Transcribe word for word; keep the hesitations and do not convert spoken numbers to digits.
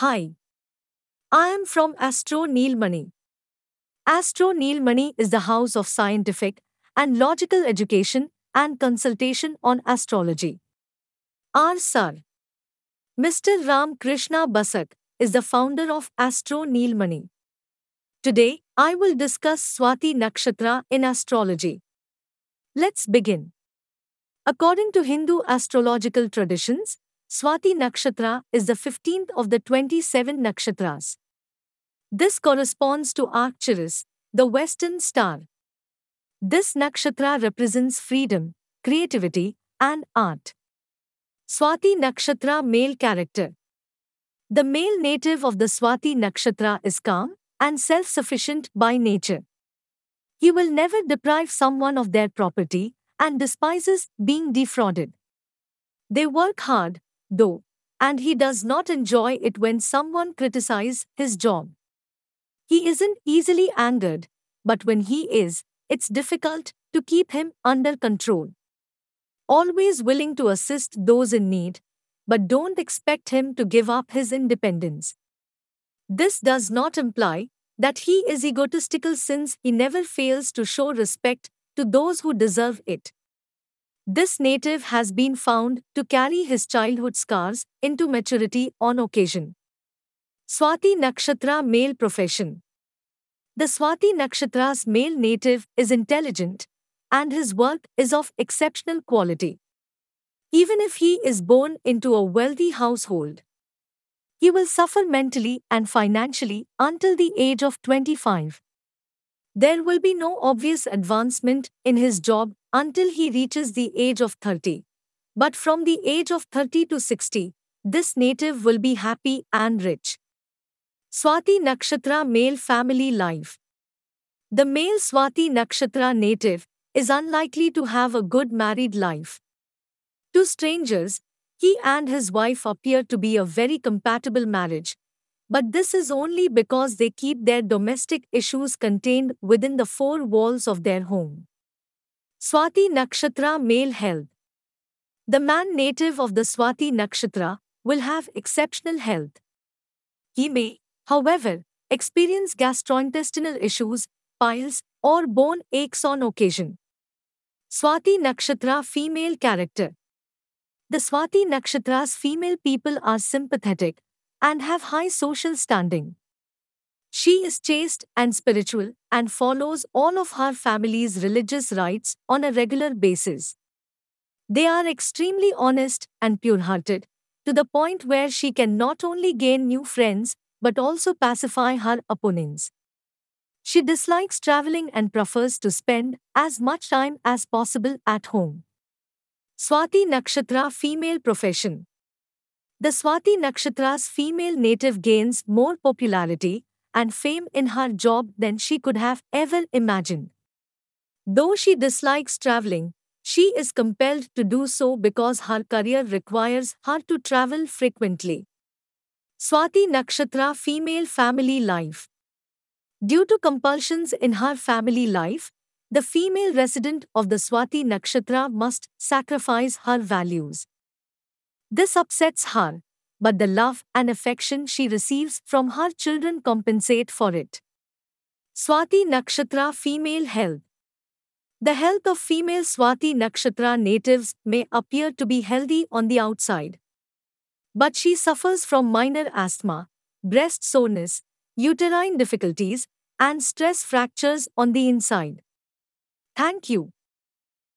Hi, I am from Astro Neelmani. Astro Neelmani is the house of scientific and logical education and consultation on astrology. Our Sir, Mister Ram Krishna Basak, is the founder of Astro Neelmani. Today, I will discuss Swati Nakshatra in astrology. Let's begin. According to Hindu astrological traditions, Swati Nakshatra is the fifteenth of the twenty-seven Nakshatras. This corresponds to Arcturus, the western star. This nakshatra represents freedom, creativity, and art. Swati Nakshatra male character. The male native of the Swati Nakshatra is calm and self-sufficient by nature. He will never deprive someone of their property and despises being defrauded. They work hard, though, and he does not enjoy it when someone criticizes his job. He isn't easily angered, but when he is, it's difficult to keep him under control. Always willing to assist those in need, but don't expect him to give up his independence. This does not imply that he is egotistical, since he never fails to show respect to those who deserve it. This native has been found to carry his childhood scars into maturity on occasion. Swati Nakshatra male profession. The Swati Nakshatra's male native is intelligent, and his work is of exceptional quality. Even if he is born into a wealthy household, he will suffer mentally and financially until the age of twenty-five. There will be no obvious advancement in his job until he reaches the age of thirty. But from the age of thirty to sixty, this native will be happy and rich. Swati Nakshatra male family life. The male Swati Nakshatra native is unlikely to have a good married life. To strangers, he and his wife appear to be a very compatible marriage, but this is only because they keep their domestic issues contained within the four walls of their home. Swati Nakshatra male health. The man native of the Swati Nakshatra will have exceptional health. He may, however, experience gastrointestinal issues, piles, or bone aches on occasion. Swati Nakshatra female character. The Swati Nakshatra's female people are sympathetic and have high social standing. She is chaste and spiritual and follows all of her family's religious rites on a regular basis. They are extremely honest and pure-hearted, to the point where she can not only gain new friends but also pacify her opponents. She dislikes traveling and prefers to spend as much time as possible at home. Swati Nakshatra female profession. The Swati Nakshatra's female native gains more popularity and fame in her job than she could have ever imagined. Though she dislikes traveling, she is compelled to do so because her career requires her to travel frequently. Swati Nakshatra female family life. Due to compulsions in her family life, the female resident of the Swati Nakshatra must sacrifice her values. This upsets her, but the love and affection she receives from her children compensate for it. Swati Nakshatra female health. The health of female Swati Nakshatra natives may appear to be healthy on the outside, but she suffers from minor asthma, breast soreness, uterine difficulties, and stress fractures on the inside. Thank you.